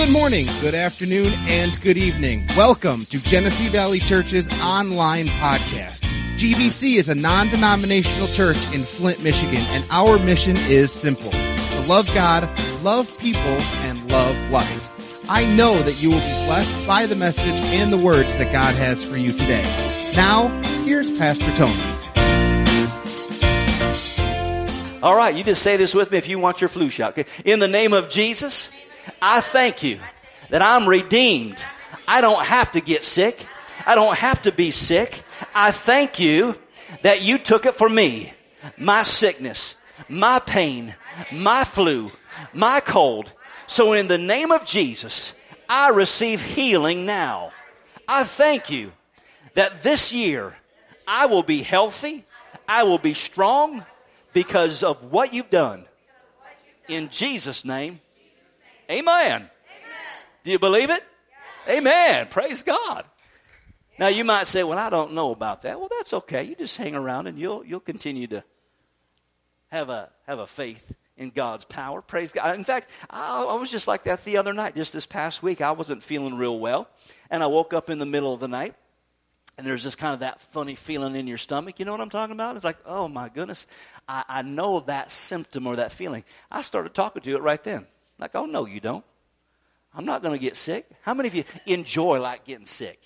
Good morning, good afternoon, and good evening. Welcome to Genesee Valley Church's online podcast. GVC is a non-denominational church in Flint, Michigan, and our mission is simple: to love God, love people, and love life. I know that you will be blessed by the message and the words that God has for you today. Now, here's Pastor Tony. All right, you just say this with me if you want your flu shot. In the name of Jesus, I thank you that I'm redeemed. I don't have to get sick. I don't have to be sick. I thank you that you took it for me. My sickness, my pain, my flu, my cold. So in the name of Jesus, I receive healing now. I thank you that this year I will be healthy. I will be strong because of what you've done. In Jesus' name. Amen. Amen. Do you believe it? Yeah. Amen. Praise God. Yeah. Now you might say, well, I don't know about that. Well, that's okay. You just hang around and you'll continue to have a faith in God's power. Praise God. In fact, I was just like that the other night. Just this past week, I wasn't feeling real well. And I woke up in the middle of the night. And there's just kind of that funny feeling in your stomach. You know what I'm talking about? It's like, oh my goodness, I know that symptom or that feeling. I started talking to it right then. Like, oh, no, you don't. I'm not going to get sick. How many of you enjoy like getting sick?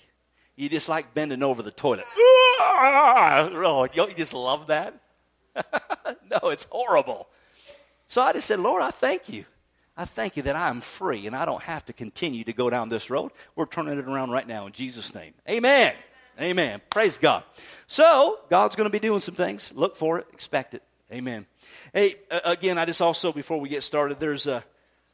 You just like bending over the toilet. Oh, you just love that? No, it's horrible. So I just said, Lord, I thank you. I thank you that I am free and I don't have to continue to go down this road. We're turning it around right now in Jesus' name. Amen. Amen. Praise God. So God's going to be doing some things. Look for it. Expect it. Amen. Hey, again, I just also, before we get started, there's a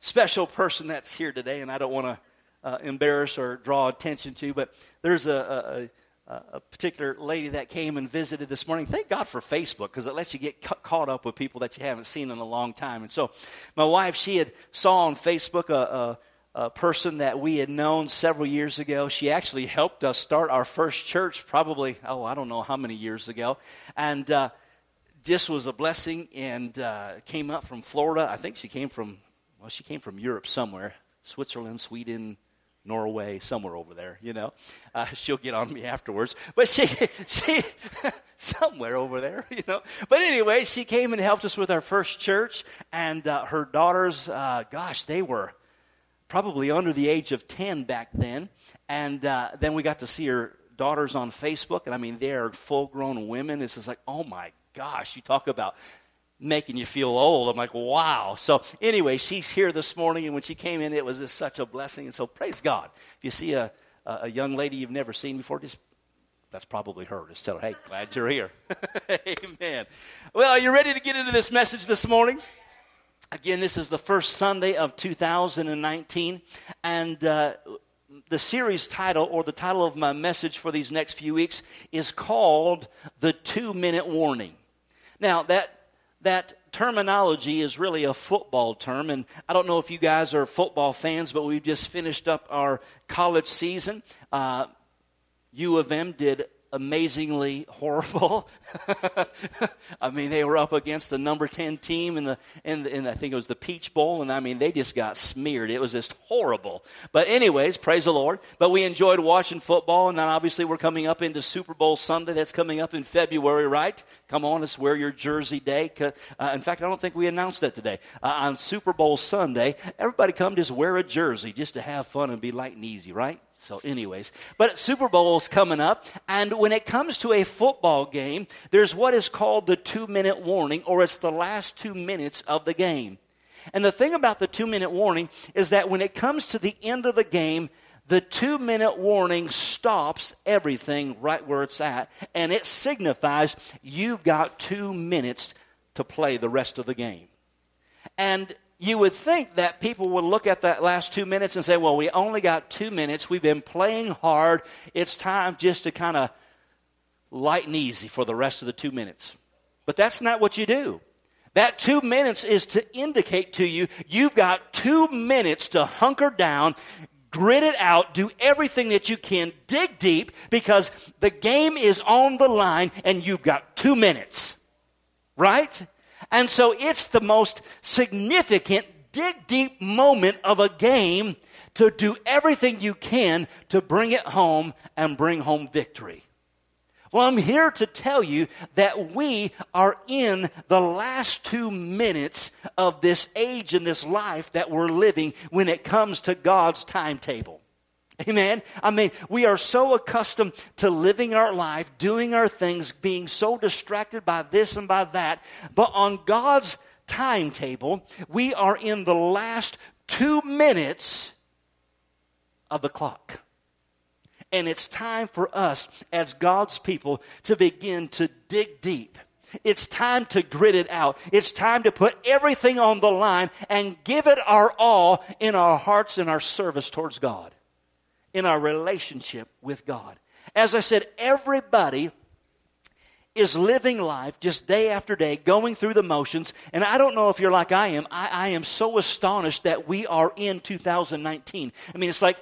special person that's here today, and I don't want to embarrass or draw attention to, but there's a particular lady that came and visited this morning. Thank God for Facebook, because it lets you get caught up with people that you haven't seen in a long time. And so my wife, she had saw on Facebook a person that we had known several years ago. She actually helped us start our first church probably, I don't know how many years ago. And this was a blessing, and came up from Florida. I think she came from... Well, she came from Europe somewhere, Switzerland, Sweden, Norway, somewhere over there, you know. She'll get on me afterwards. But she somewhere over there, you know. But anyway, she came and helped us with our first church. And her daughters, they were probably under the age of 10 back then. And then we got to see her daughters on Facebook. And, I mean, they are full-grown women. This is like, oh, my gosh, you talk about making you feel old. I'm like, wow. So anyway, she's here this morning, and when she came in, it was just such a blessing. And so praise God. If you see a young lady you've never seen before, that's probably her. Just tell her, hey, glad you're here. Amen. Well, are you ready to get into this message this morning? Again, this is the first Sunday of 2019, and the series title, or the title of my message for these next few weeks, is called The 2-Minute Warning. Now, that terminology is really a football term, and I don't know if you guys are football fans, but we've just finished up our college season. U of M did amazingly horrible. I mean, they were up against the number 10 team in I think it was the Peach Bowl, and I mean, they just got smeared. It was just horrible. But anyways, praise the Lord. But we enjoyed watching football, and then obviously we're coming up into Super Bowl Sunday. That's coming up in February, right? Come on, it's wear your jersey day. In fact, I don't think we announced that today. On Super Bowl Sunday, everybody come just wear a jersey just to have fun and be light and easy, right? So anyways, but Super Bowl's coming up, and when it comes to a football game, there's what is called the 2-minute warning, or it's the last 2 minutes of the game. And the thing about the 2-minute warning is that when it comes to the end of the game, the 2-minute warning stops everything right where it's at, and it signifies you've got 2 minutes to play the rest of the game. And you would think that people would look at that last 2 minutes and say, well, we only got 2 minutes. We've been playing hard. It's time just to kind of light and easy for the rest of the 2 minutes. But that's not what you do. That 2 minutes is to indicate to you, you've got 2 minutes to hunker down, grit it out, do everything that you can, dig deep, because the game is on the line and you've got 2 minutes, right? And so it's the most significant dig deep moment of a game to do everything you can to bring it home and bring home victory. Well, I'm here to tell you that we are in the last 2 minutes of this age and this life that we're living when it comes to God's timetable. Amen? I mean, we are so accustomed to living our life, doing our things, being so distracted by this and by that. But on God's timetable, we are in the last 2 minutes of the clock. And it's time for us as God's people to begin to dig deep. It's time to grit it out. It's time to put everything on the line and give it our all in our hearts and our service towards God, in our relationship with God. As I said, everybody is living life just day after day, going through the motions. And I don't know if you're like I am. I am so astonished that we are in 2019. I mean, it's like,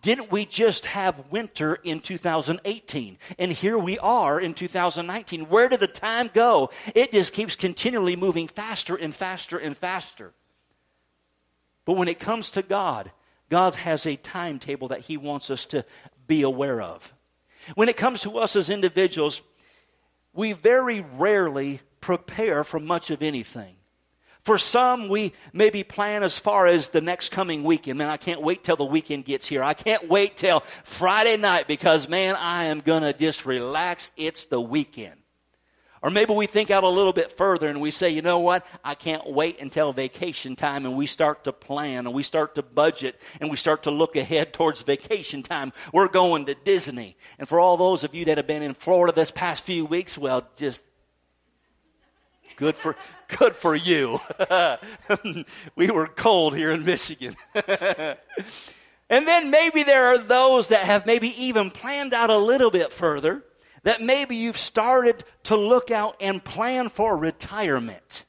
didn't we just have winter in 2018? And here we are in 2019. Where did the time go? It just keeps continually moving faster and faster and faster. But when it comes to God, God has a timetable that he wants us to be aware of. When it comes to us as individuals, we very rarely prepare for much of anything. For some, we maybe plan as far as the next coming weekend. Man, I can't wait till the weekend gets here. I can't wait till Friday night because, man, I am going to just relax. It's the weekend. Or maybe we think out a little bit further and we say, you know what, I can't wait until vacation time, and we start to plan and we start to budget and we start to look ahead towards vacation time. We're going to Disney. And for all those of you that have been in Florida this past few weeks, well, just good for you. We were cold here in Michigan. And then maybe there are those that have maybe even planned out a little bit further, that maybe you've started to look out and plan for retirement.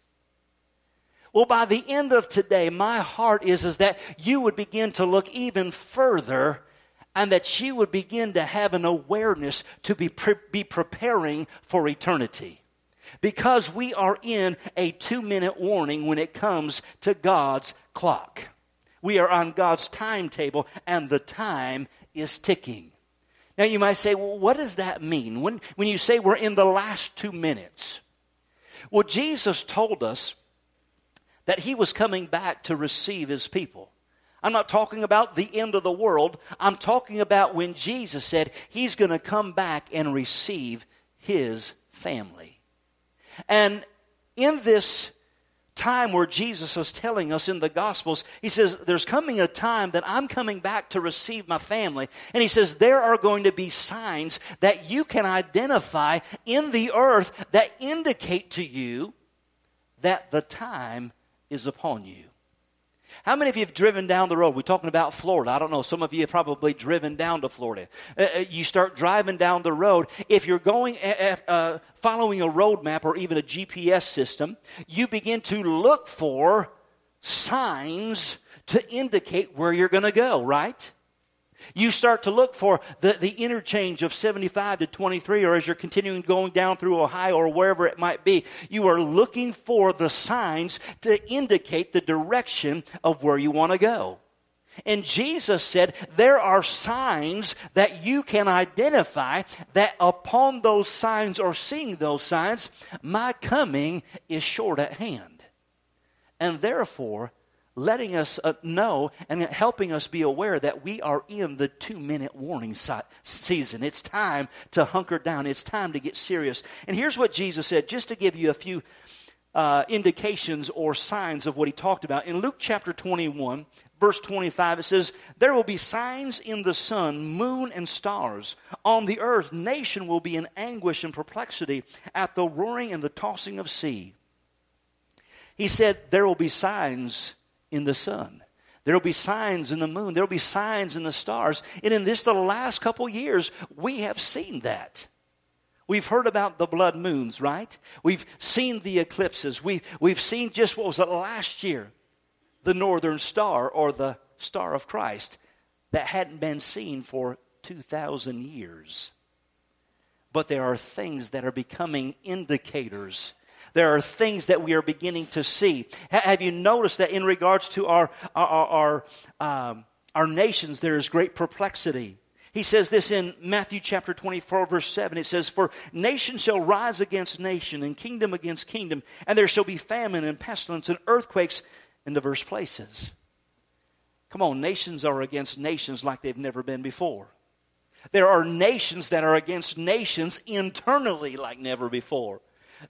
Well, by the end of today, my heart is that you would begin to look even further and that you would begin to have an awareness to be preparing for eternity. Because we are in a 2-minute warning when it comes to God's clock. We are on God's timetable and the time is ticking. Now, you might say, well, what does that mean? When you say we're in the last 2 minutes. Well, Jesus told us that he was coming back to receive his people. I'm not talking about the end of the world. I'm talking about when Jesus said he's going to come back and receive his family. And in this time where Jesus is telling us in the Gospels, he says, there's coming a time that I'm coming back to receive my family. And he says, there are going to be signs that you can identify in the earth that indicate to you that the time is upon you. How many of you have driven down the road? We're talking about Florida. I don't know. Some of you have probably driven down to Florida. You start driving down the road. If you're going following a road map or even a GPS system, you begin to look for signs to indicate where you're going to go, right? You start to look for the interchange of 75 to 23, or as you're continuing going down through Ohio or wherever it might be, you are looking for the signs to indicate the direction of where you want to go. And Jesus said, there are signs that you can identify, that upon those signs or seeing those signs, my coming is short at hand. And therefore, letting us know and helping us be aware that we are in the 2-minute warning season. It's time to hunker down. It's time to get serious. And here's what Jesus said, just to give you a few indications or signs of what he talked about. In Luke chapter 21, verse 25, it says, there will be signs in the sun, moon, and stars. On the earth, nation will be in anguish and perplexity at the roaring and the tossing of sea. He said, there will be signs in the sun. There will be signs in the moon. There will be signs in the stars. And in this, the last couple years, we have seen that. We've heard about the blood moons, right? We've seen the eclipses. We've seen just, what was it, last year, the northern star or the star of Christ that hadn't been seen for 2,000 years. But there are things that are becoming indicators There are things that we are beginning to see. Have you noticed that in regards to our nations, there is great perplexity? He says this in Matthew chapter 24, verse 7. It says, "For nation shall rise against nation, and kingdom against kingdom, and there shall be famine and pestilence and earthquakes in diverse places." Come on, nations are against nations like they've never been before. There are nations that are against nations internally like never before.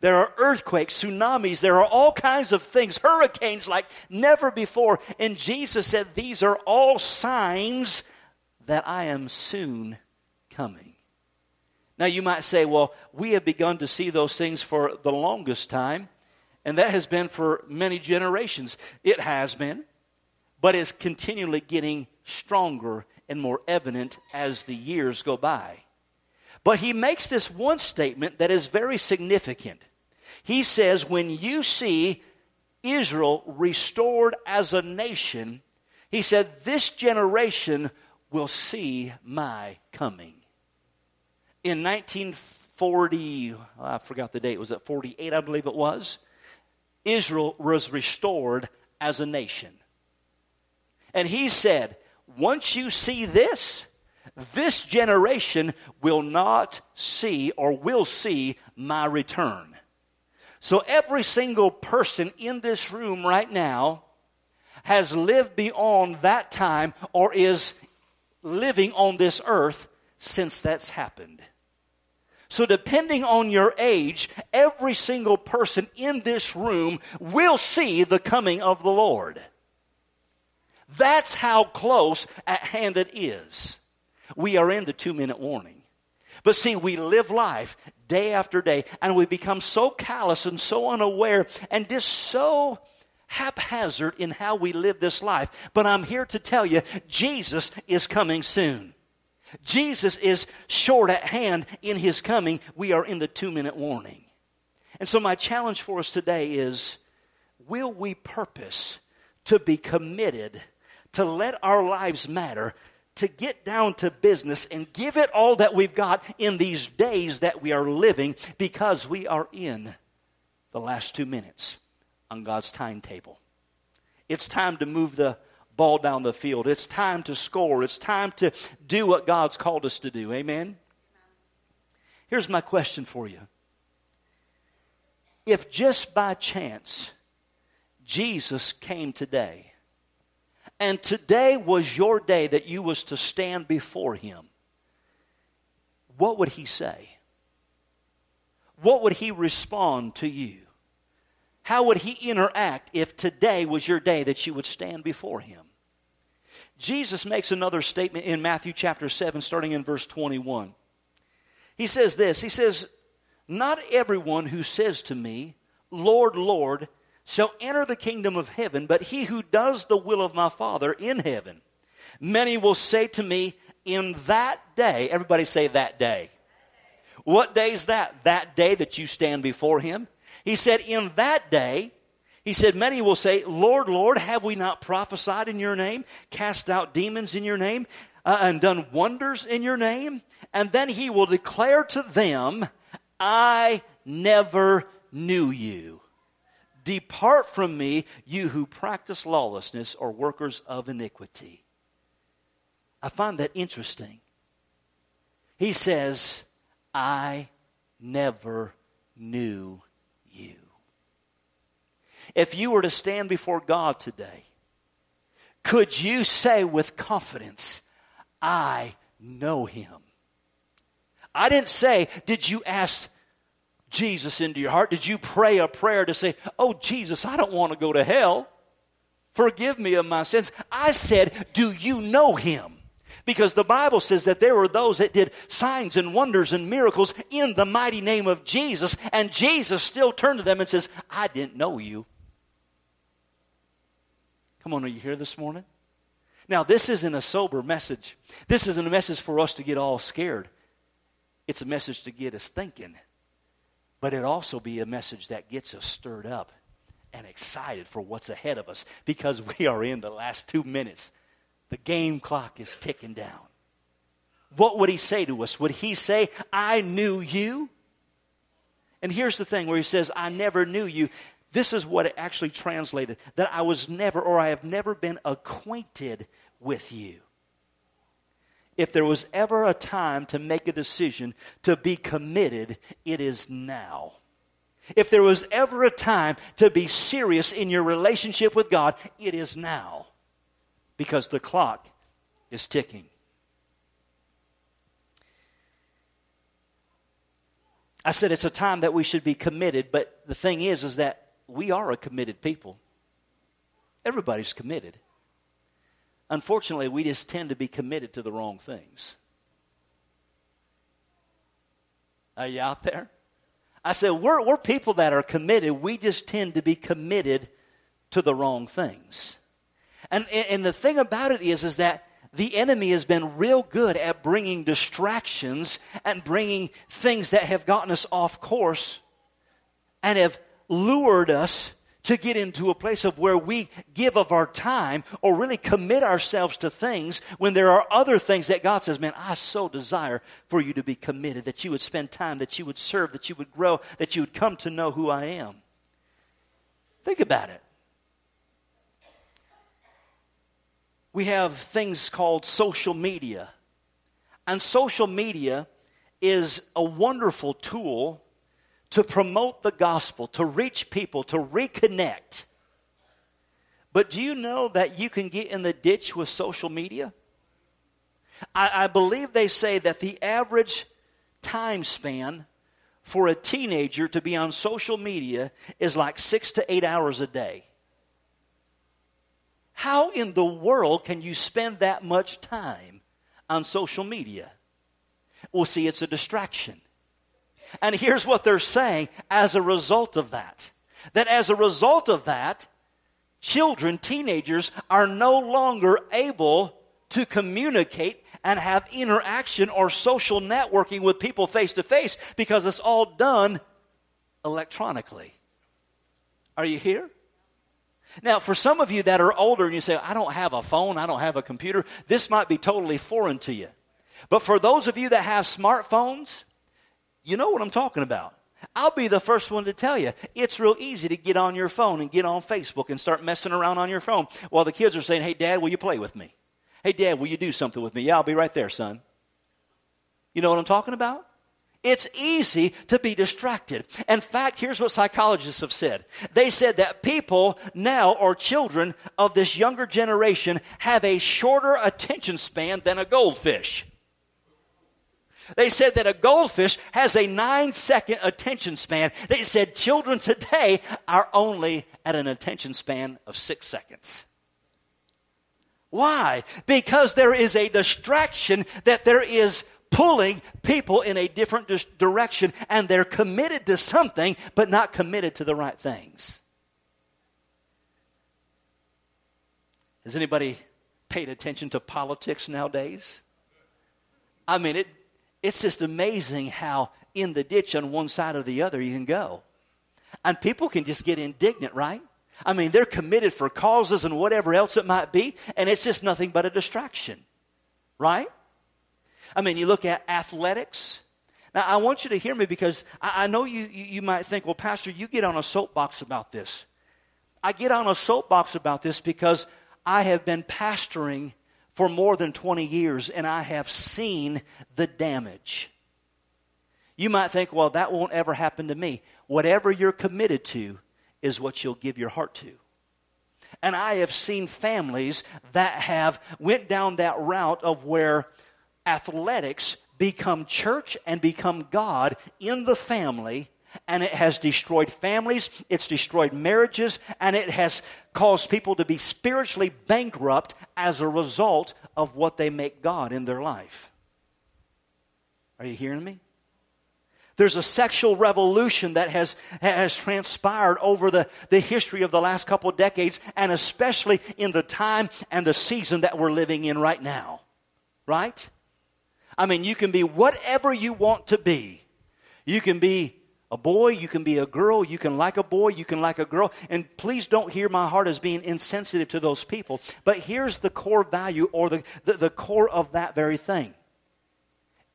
There are earthquakes, tsunamis, there are all kinds of things, hurricanes like never before. And Jesus said, these are all signs that I am soon coming. Now you might say, well, we have begun to see those things for the longest time, and that has been for many generations. It has been, but it's continually getting stronger and more evident as the years go by. But he makes this one statement that is very significant. He says, when you see Israel restored as a nation, he said, this generation will see my coming. In 1940, I forgot the date, was it 48, I believe it was? Israel was restored as a nation. And he said, once you see this, this generation will not see or will see my return. So every single person in this room right now has lived beyond that time or is living on this earth since that's happened. So depending on your age, every single person in this room will see the coming of the Lord. That's how close at hand it is. We are in the 2-minute warning. But see, we live life day after day, and we become so callous and so unaware and just so haphazard in how we live this life. But I'm here to tell you, Jesus is coming soon. Jesus is short at hand in his coming. We are in the 2-minute warning. And so my challenge for us today is, will we purpose to be committed, to let our lives matter, to get down to business and give it all that we've got in these days that we are living, because we are in the last 2 minutes on God's timetable. It's time to move the ball down the field. It's time to score. It's time to do what God's called us to do. Amen? Here's my question for you. If just by chance Jesus came today, and today was your day that you was to stand before him, what would he say? What would he respond to you? How would he interact if today was your day that you would stand before him? Jesus makes another statement in Matthew chapter 7, starting in verse 21. He says this, he says, "Not everyone who says to me, 'Lord, Lord,' shall enter the kingdom of heaven, but he who does the will of my Father in heaven. Many will say to me in that day," everybody say that day. What day is that? That day that you stand before him. He said, in that day, he said, many will say, "Lord, Lord, have we not prophesied in your name, cast out demons in your name, and done wonders in your name?" And then he will declare to them, "I never knew you. Depart from me, you who practice lawlessness," or workers of iniquity. I find that interesting. He says, "I never knew you." If you were to stand before God today, could you say with confidence, "I know him"? I didn't say, did you ask Jesus into your heart? Did you pray a prayer to say, "Oh, Jesus, I don't want to go to hell. Forgive me of my sins"? I said, do you know him? Because the Bible says that there were those that did signs and wonders and miracles in the mighty name of Jesus, and Jesus still turned to them and says, "I didn't know you." Come on, are you here this morning? Now, this isn't a sober message. This isn't a message for us to get all scared. It's a message to get us thinking. But it also be a message that gets us stirred up and excited for what's ahead of us, because we are in the last 2 minutes. The game clock is ticking down. What would he say to us? Would he say, "I knew you"? And here's the thing where he says, I never knew you. This is what it actually translated, that I was never, or I have never been acquainted with you. If there was ever a time to make a decision to be committed, it is now. If there was ever a time to be serious in your relationship with God, it is now. Because the clock is ticking. I said it's a time that we should be committed, but the thing is that we are a committed people. Everybody's committed. Unfortunately, we just tend to be committed to the wrong things. Are you out there? I said, we're people that are committed. We just tend to be committed to the wrong things. And the thing about it is that the enemy has been real good at bringing distractions and bringing things that have gotten us off course and have lured us to get into a place of where we give of our time or really commit ourselves to things when there are other things that God says, man, I so desire for you to be committed, that you would spend time, that you would serve, that you would grow, that you would come to know who I am. Think about it. We have things called social media. And social media is a wonderful tool to promote the gospel, to reach people, to reconnect. But do you know that you can get in the ditch with social media? I believe they say that the average time span for a teenager to be on social media is like 6 to 8 hours a day. How in the world can you spend that much time on social media? Well, see, it's a distraction. And here's what they're saying as a result of that. That as a result of that, children, teenagers, are no longer able to communicate and have interaction or social networking with people face to face because it's all done electronically. Are you here? Now, for some of you that are older and you say, I don't have a phone, I don't have a computer, this might be totally foreign to you. But for those of you that have smartphones, you know what I'm talking about. I'll be the first one to tell you, it's real easy to get on your phone and get on Facebook and start messing around on your phone while the kids are saying, hey, Dad, will you play with me? Hey, Dad, will you do something with me? Yeah, I'll be right there, son. You know what I'm talking about? It's easy to be distracted. In fact, here's what psychologists have said. They said that people now, or children of this younger generation, have a shorter attention span than a goldfish. They said that a goldfish has a 9-second attention span. They said children today are only at an attention span of 6 seconds. Why? Because there is a distraction that there is pulling people in a different direction, and they're committed to something but not committed to the right things. Has anybody paid attention to politics nowadays? I mean, it's just amazing how in the ditch on one side or the other you can go. And people can just get indignant, right? I mean, they're committed for causes and whatever else it might be, and it's just nothing but a distraction, right? I mean, you look at athletics. Now, I want you to hear me because I know you might think, well, Pastor, you get on a soapbox about this. I get on a soapbox about this because I have been pastoring for more than 20 years, and I have seen the damage. You might think, well, that won't ever happen to me. Whatever you're committed to is what you'll give your heart to. And I have seen families that have went down that route of where athletics become church and become God in the family, and it has destroyed families, it's destroyed marriages, and it has caused people to be spiritually bankrupt as a result of what they make God in their life. Are you hearing me? There's a sexual revolution that has transpired over the history of the last couple of decades, and especially in the time and the season that we're living in right now. Right? I mean, you can be whatever you want to be. You can be a boy, you can be a girl, you can like a boy, you can like a girl. And please don't hear my heart as being insensitive to those people. But here's the core value, or the core of that very thing.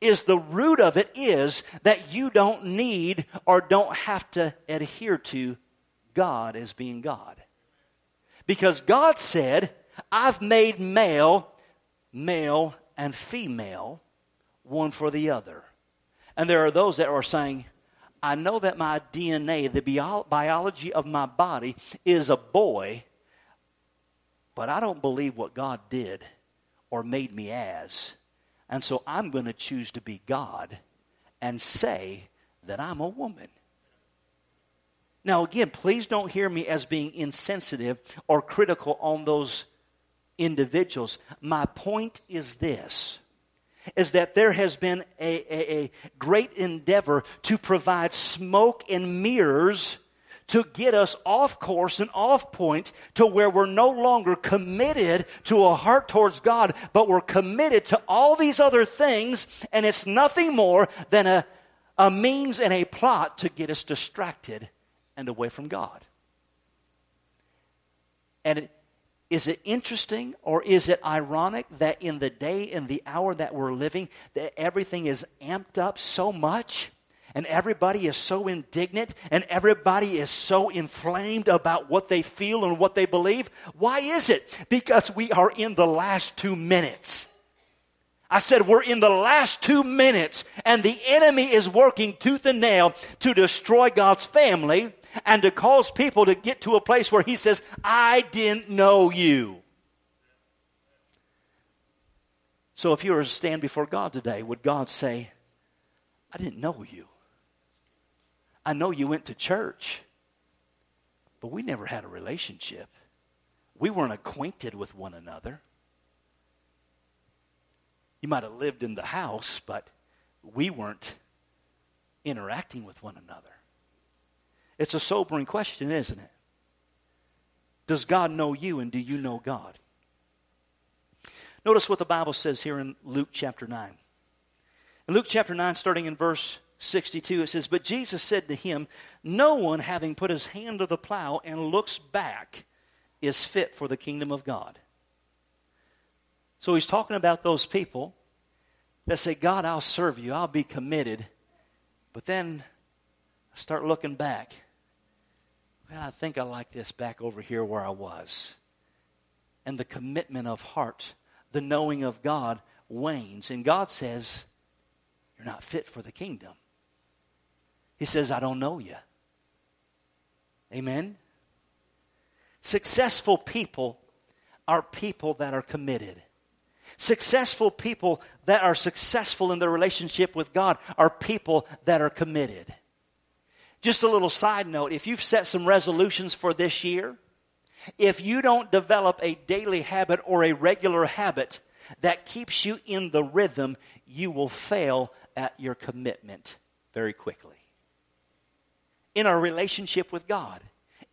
is the root of it is that you don't need or don't have to adhere to God as being God. Because God said, I've made male and female, one for the other. And there are those that are saying, I know that my DNA, the biology of my body is a boy, but I don't believe what God did or made me as. And so I'm going to choose to be God and say that I'm a woman. Now again, please don't hear me as being insensitive or critical on those individuals. My point is this, is that there has been a great endeavor to provide smoke and mirrors to get us off course and off point to where we're no longer committed to a heart towards God, but we're committed to all these other things, and it's nothing more than a means and a plot to get us distracted and away from God. And is it interesting or is it ironic that in the day and the hour that we're living, that everything is amped up so much and everybody is so indignant and everybody is so inflamed about what they feel and what they believe? Why is it? Because we are in the last 2 minutes. I said we're in the last 2 minutes, and the enemy is working tooth and nail to destroy God's family and to cause people to get to a place where he says, I didn't know you. So if you were to stand before God today, would God say, I didn't know you? I know you went to church, but we never had a relationship. We weren't acquainted with one another. You might have lived in the house, but we weren't interacting with one another. It's a sobering question, isn't it? Does God know you, and do you know God? Notice what the Bible says here in Luke chapter 9. In Luke chapter 9, starting in verse 62, it says, But Jesus said to him, No one having put his hand to the plow and looks back is fit for the kingdom of God. So he's talking about those people that say, God, I'll serve you, I'll be committed, but then start looking back. Well, I think I like this back over here where I was. And the commitment of heart, the knowing of God wanes. And God says, you're not fit for the kingdom. He says, I don't know you. Amen? Successful people are people that are committed. Successful people that are successful in their relationship with God are people that are committed. Just a little side note, if you've set some resolutions for this year, if you don't develop a daily habit or a regular habit that keeps you in the rhythm, you will fail at your commitment very quickly. In our relationship with God,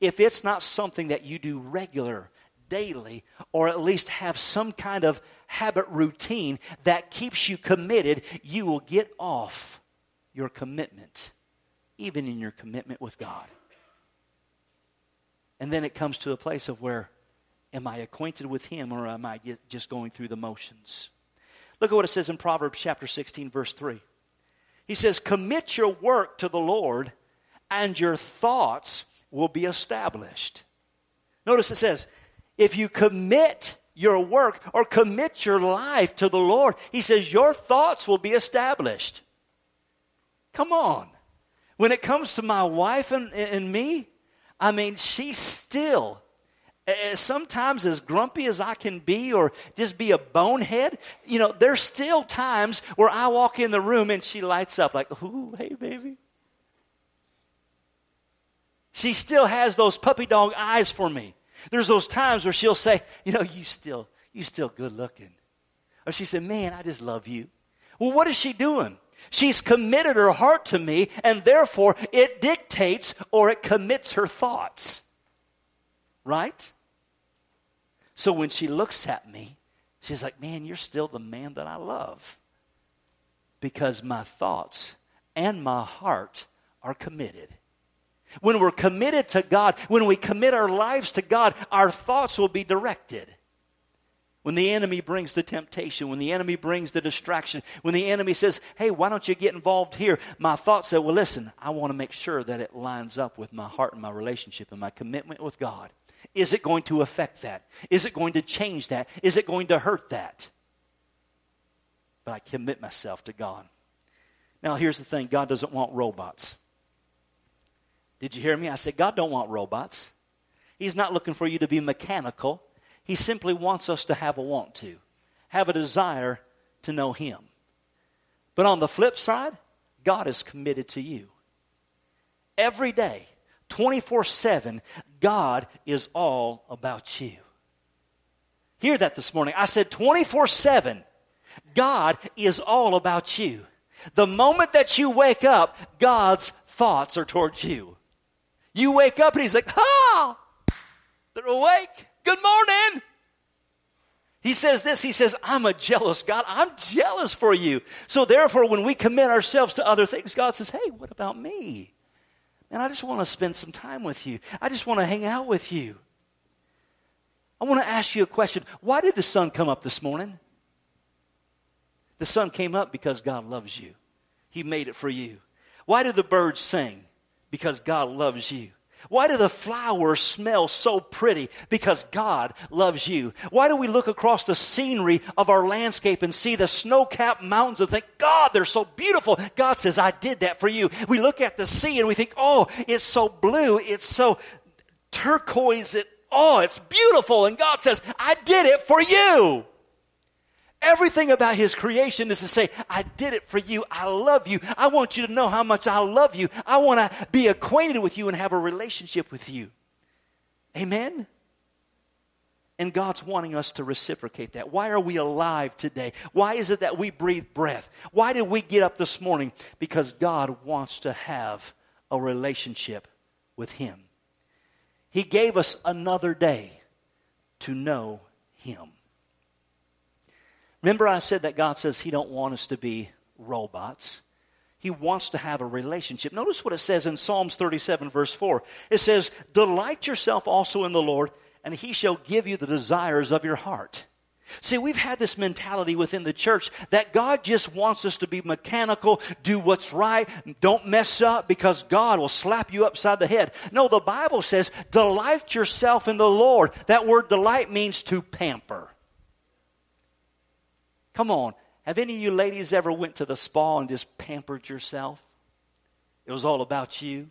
if it's not something that you do regular, daily, or at least have some kind of habit routine that keeps you committed, you will get off your commitment, even in your commitment with God. And then it comes to a place of where, am I acquainted with him, or am I just going through the motions? Look at what it says in Proverbs chapter 16, verse 3. He says, Commit your work to the Lord, and your thoughts will be established. Notice it says, if you commit your work or commit your life to the Lord, he says, your thoughts will be established. Come on. When it comes to my wife and me, I mean, she's still sometimes as grumpy as I can be or just be a bonehead. You know, there's still times where I walk in the room and she lights up like, ooh, hey, baby. She still has those puppy dog eyes for me. There's those times where she'll say, you know, you still good looking. Or she said, man, I just love you. Well, what is she doing? She's committed her heart to me, and therefore it dictates or it commits her thoughts. Right? So when she looks at me, she's like, man, you're still the man that I love. Because my thoughts and my heart are committed. When we're committed to God, when we commit our lives to God, our thoughts will be directed. When the enemy brings the temptation, when the enemy brings the distraction, when the enemy says, hey, why don't you get involved here? My thoughts say, well, listen, I want to make sure that it lines up with my heart and my relationship and my commitment with God. Is it going to affect that? Is it going to change that? Is it going to hurt that? But I commit myself to God. Now, here's the thing. God doesn't want robots. Did you hear me? I said, God don't want robots. He's not looking for you to be mechanical. He simply wants us to have a want to, have a desire to know Him. But on the flip side, God is committed to you. Every day, 24/7, God is all about you. Hear that this morning. I said 24/7, God is all about you. The moment that you wake up, God's thoughts are towards you. You wake up and He's like, ah, they're awake. Good morning. He says this. He says, I'm a jealous God. I'm jealous for you. So therefore, when we commit ourselves to other things, God says, hey, what about me? And I just want to spend some time with you. I just want to hang out with you. I want to ask you a question. Why did the sun come up this morning? The sun came up because God loves you. He made it for you. Why do the birds sing? Because God loves you. Why do the flowers smell so pretty? Because God loves you. Why do we look across the scenery of our landscape and see the snow-capped mountains and think, God, they're so beautiful? God says, I did that for you. We look at the sea and we think, oh, it's so blue. It's so turquoise. Oh, it's beautiful. And God says, I did it for you. Everything about His creation is to say, I did it for you. I love you. I want you to know how much I love you. I want to be acquainted with you and have a relationship with you. Amen? And God's wanting us to reciprocate that. Why are we alive today? Why is it that we breathe breath? Why did we get up this morning? Because God wants to have a relationship with Him. He gave us another day to know Him. Remember I said that God says He don't want us to be robots. He wants to have a relationship. Notice what it says in Psalms 37, verse 4. It says, delight yourself also in the Lord, and He shall give you the desires of your heart. See, we've had this mentality within the church that God just wants us to be mechanical, do what's right, don't mess up because God will slap you upside the head. No, the Bible says, delight yourself in the Lord. That word delight means to pamper. Come on, have any of you ladies ever went to the spa and just pampered yourself? It was all about you.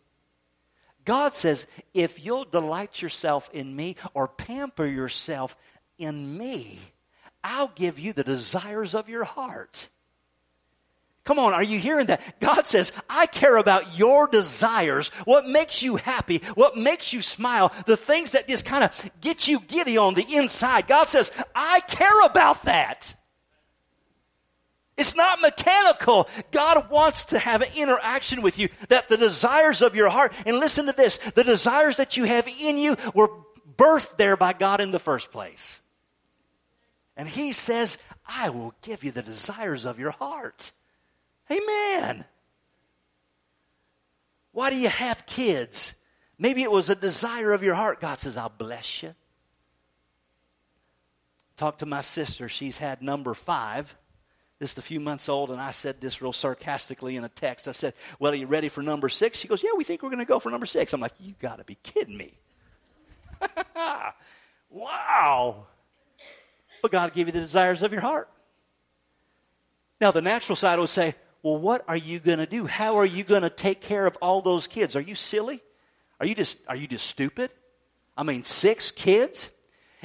God says, if you'll delight yourself in me or pamper yourself in me, I'll give you the desires of your heart. Come on, are you hearing that? God says, I care about your desires, what makes you happy, what makes you smile, the things that just kind of get you giddy on the inside. God says, I care about that. It's not mechanical. God wants to have an interaction with you, that the desires of your heart, and listen to this, the desires that you have in you were birthed there by God in the first place. And He says, I will give you the desires of your heart. Amen. Why do you have kids? Maybe it was a desire of your heart. God says, I'll bless you. Talk to my sister. She's had number 5. Just a few months old, and I said this real sarcastically in a text. I said, well, are you ready for number 6? She goes, yeah, we think we're going to go for number 6. I'm like, you got to be kidding me. Wow. But God will give you the desires of your heart. Now, the natural side would say, well, what are you going to do? How are you going to take care of all those kids? Are you silly? Are you just stupid? I mean, 6 kids?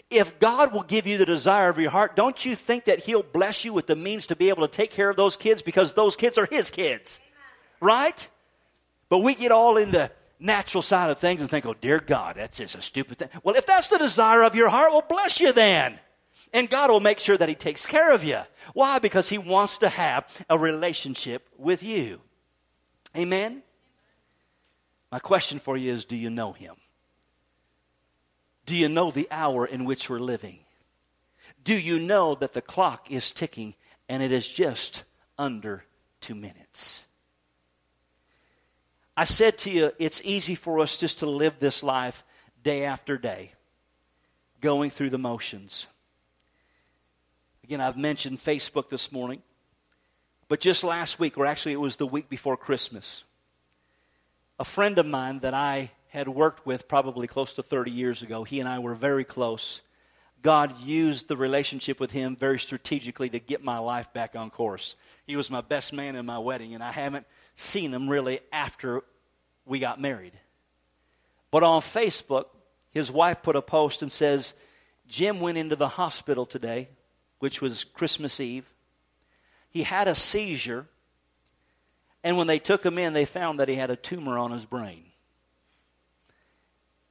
If God will give you the desire of your heart, don't you think that He'll bless you with the means to be able to take care of those kids because those kids are His kids, right? But we get all in the natural side of things and think, oh, dear God, that's just a stupid thing. Well, if that's the desire of your heart, well, bless you then. And God will make sure that He takes care of you. Why? Because He wants to have a relationship with you. Amen? My question for you is, do you know Him? Do you know the hour in which we're living? Do you know that the clock is ticking and it is just under 2 minutes? I said to you, it's easy for us just to live this life day after day, going through the motions. Again, I've mentioned Facebook this morning. But just last week, or actually it was the week before Christmas, a friend of mine that I had worked with probably close to 30 years ago, he and I were very close. God used the relationship with him very strategically to get my life back on course. He was my best man in my wedding, and I haven't seen him really after we got married. But on Facebook, his wife put a post and says, Jim went into the hospital today, which was Christmas Eve. He had a seizure, and when they took him in, they found that he had a tumor on his brain.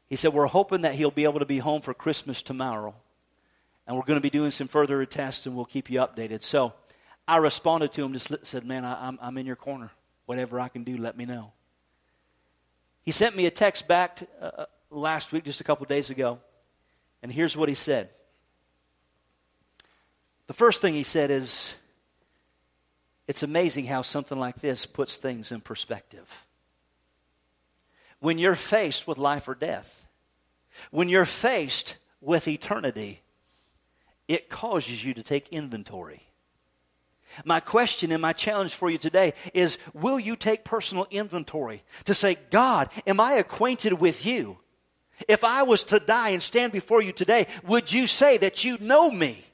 He said, we're hoping that he'll be able to be home for Christmas tomorrow, and we're going to be doing some further tests, and we'll keep you updated. So I responded to him, just said, man, I'm in your corner. Whatever I can do, let me know. He sent me a text back last week, just a couple days ago, and here's what he said. The first thing he said is, it's amazing how something like this puts things in perspective. When you're faced with life or death, when you're faced with eternity, it causes you to take inventory. My question and my challenge for you today is, will you take personal inventory to say, God, am I acquainted with you? If I was to die and stand before you today, would you say that you know me?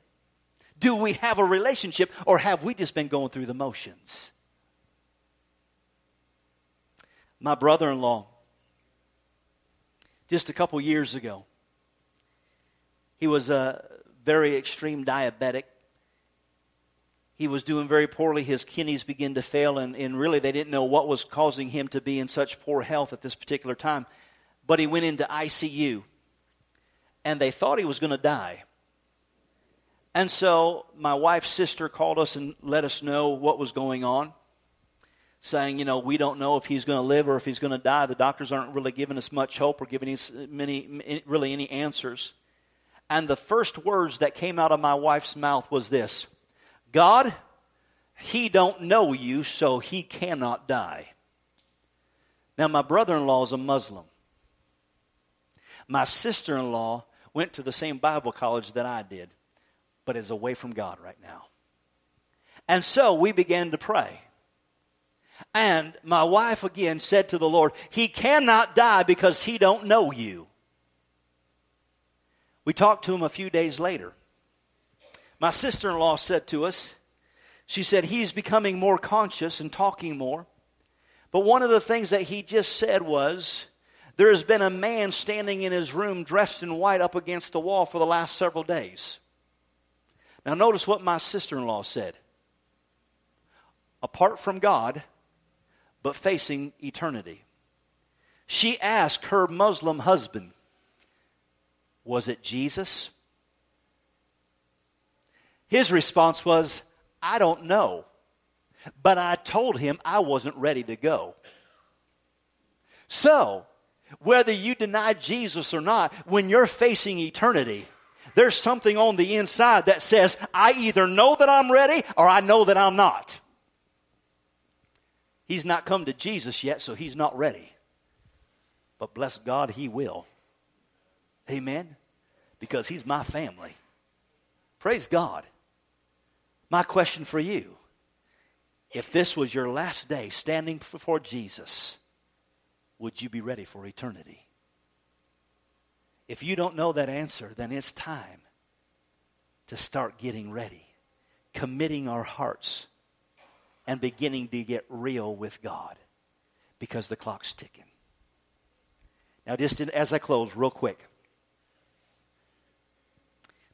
Do we have a relationship, or have we just been going through the motions? My brother-in-law, just a couple years ago, he was a very extreme diabetic. He was doing very poorly. His kidneys began to fail, and really they didn't know what was causing him to be in such poor health at this particular time. But he went into ICU, and they thought he was going to die. And so my wife's sister called us and let us know what was going on, saying, you know, we don't know if he's going to live or if he's going to die. The doctors aren't really giving us much hope or giving us any answers. And the first words that came out of my wife's mouth was this: God, he don't know you, so he cannot die. Now, my brother-in-law is a Muslim. My sister-in-law went to the same Bible college that I did, but is away from God right now. And so we began to pray. And my wife again said to the Lord, he cannot die because he don't know you. We talked to him a few days later. My sister-in-law said to us, she said, he's becoming more conscious and talking more. But one of the things that he just said was, there has been a man standing in his room dressed in white up against the wall for the last several days. Now notice what my sister-in-law said. Apart from God, but facing eternity. She asked her Muslim husband, was it Jesus? His response was, I don't know. But I told him I wasn't ready to go. So, whether you deny Jesus or not, when you're facing eternity, there's something on the inside that says, I either know that I'm ready or I know that I'm not. He's not come to Jesus yet, so he's not ready. But bless God, he will. Amen? Because he's my family. Praise God. My question for you, if this was your last day standing before Jesus, would you be ready for eternity? If you don't know that answer, then it's time to start getting ready, committing our hearts, and beginning to get real with God, because the clock's ticking. Now, just as I close, real quick,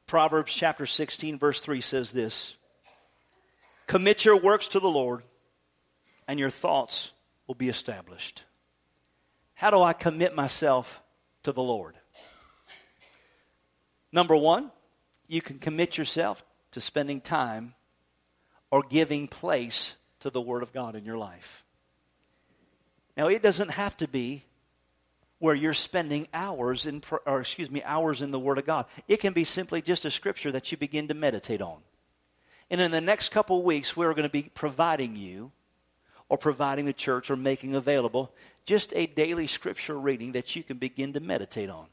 Proverbs chapter 16, verse 3 says this: commit your works to the Lord, and your thoughts will be established. How do I commit myself to the Lord? Number one, you can commit yourself to spending time or giving place to the Word of God in your life. Now, it doesn't have to be where you're spending hours in the Word of God. It can be simply just a scripture that you begin to meditate on. And in the next couple of weeks, we're going to be providing you, or providing the church, or making available just a daily scripture reading that you can begin to meditate on,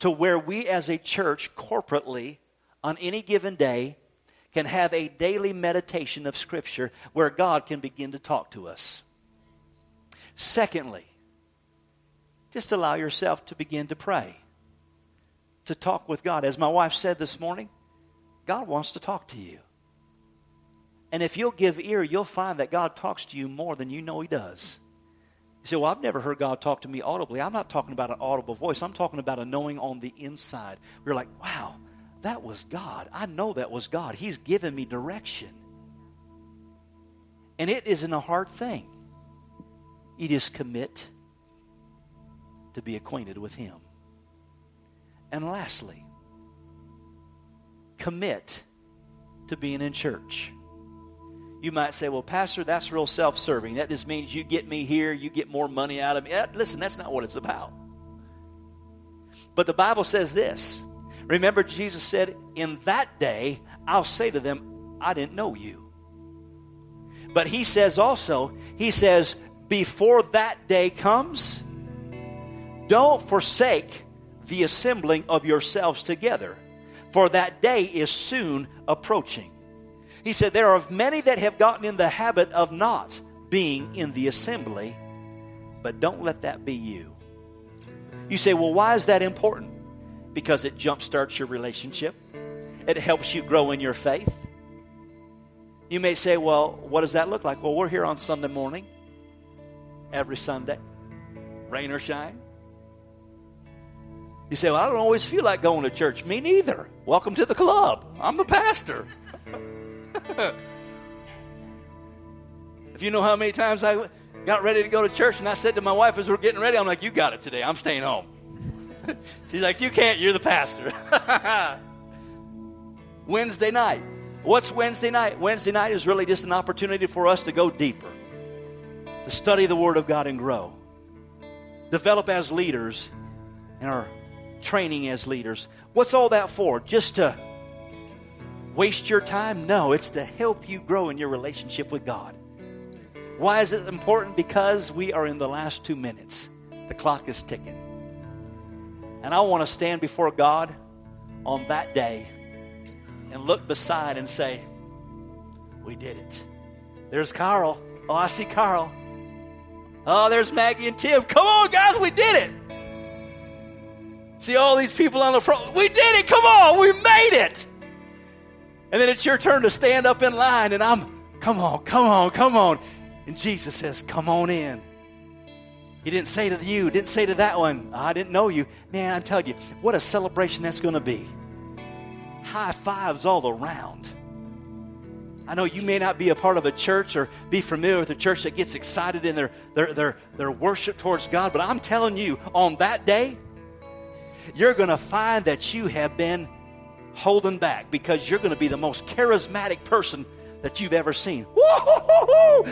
to where we as a church corporately on any given day can have a daily meditation of Scripture where God can begin to talk to us. Secondly, just allow yourself to begin to pray, to talk with God. As my wife said this morning, God wants to talk to you. And if you'll give ear, you'll find that God talks to you more than you know He does. You say, well, I've never heard God talk to me audibly. I'm not talking about an audible voice. I'm talking about a knowing on the inside. You're like, wow, that was God. I know that was God. He's given me direction. And it isn't a hard thing. You just commit to be acquainted with Him. And lastly, commit to being in church. You might say, well, Pastor, that's real self-serving. That just means you get me here, you get more money out of me. Listen, that's not what it's about. But the Bible says this. Remember, Jesus said, in that day, I'll say to them, I didn't know you. But He says also, He says, before that day comes, don't forsake the assembling of yourselves together, for that day is soon approaching. He said, there are many that have gotten in the habit of not being in the assembly, but don't let that be you. You say, well, why is that important? Because it jumpstarts your relationship. It helps you grow in your faith. You may say, well, what does that look like? Well, we're here on Sunday morning, every Sunday, rain or shine. You say, well, I don't always feel like going to church. Me neither. Welcome to the club. I'm the pastor. If you know how many times I got ready to go to church and I said to my wife as we're getting ready, I'm like, you got it today. I'm staying home. She's like, you can't. You're the pastor. Wednesday night. What's Wednesday night? Wednesday night is really just an opportunity for us to go deeper, to study the Word of God and grow, develop as leaders and our training as leaders. What's all that for? Just to waste your time? No, it's to help you grow in your relationship with God. Why is it important? Because we are in the last 2 minutes. The clock is ticking. And I want to stand before God on that day and look beside and say, we did it. There's Carl. Oh, I see Carl. Oh, there's Maggie and Tim. Come on, guys, we did it. See all these people on the front. We did it. Come on, we made it. And then it's your turn to stand up in line, and come on. And Jesus says, come on in. He didn't say to you, didn't say to that one, I didn't know you. Man, I tell you, what a celebration that's going to be. High fives all around. I know you may not be a part of a church or be familiar with a church that gets excited in their worship towards God, but I'm telling you, on that day, you're going to find that you have been holding back because you're going to be the most charismatic person that you've ever seen. Woo-hoo-hoo-hoo!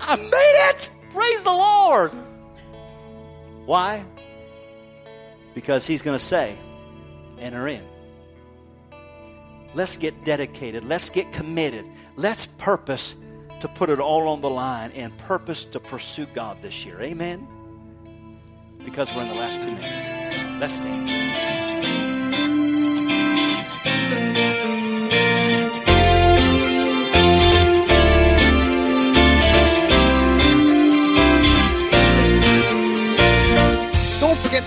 I made it! Praise the Lord! Why? Because He's going to say, enter in. Let's get dedicated. Let's get committed. Let's purpose to put it all on the line and purpose to pursue God this year. Amen? Because we're in the last 2 minutes. Let's stand. To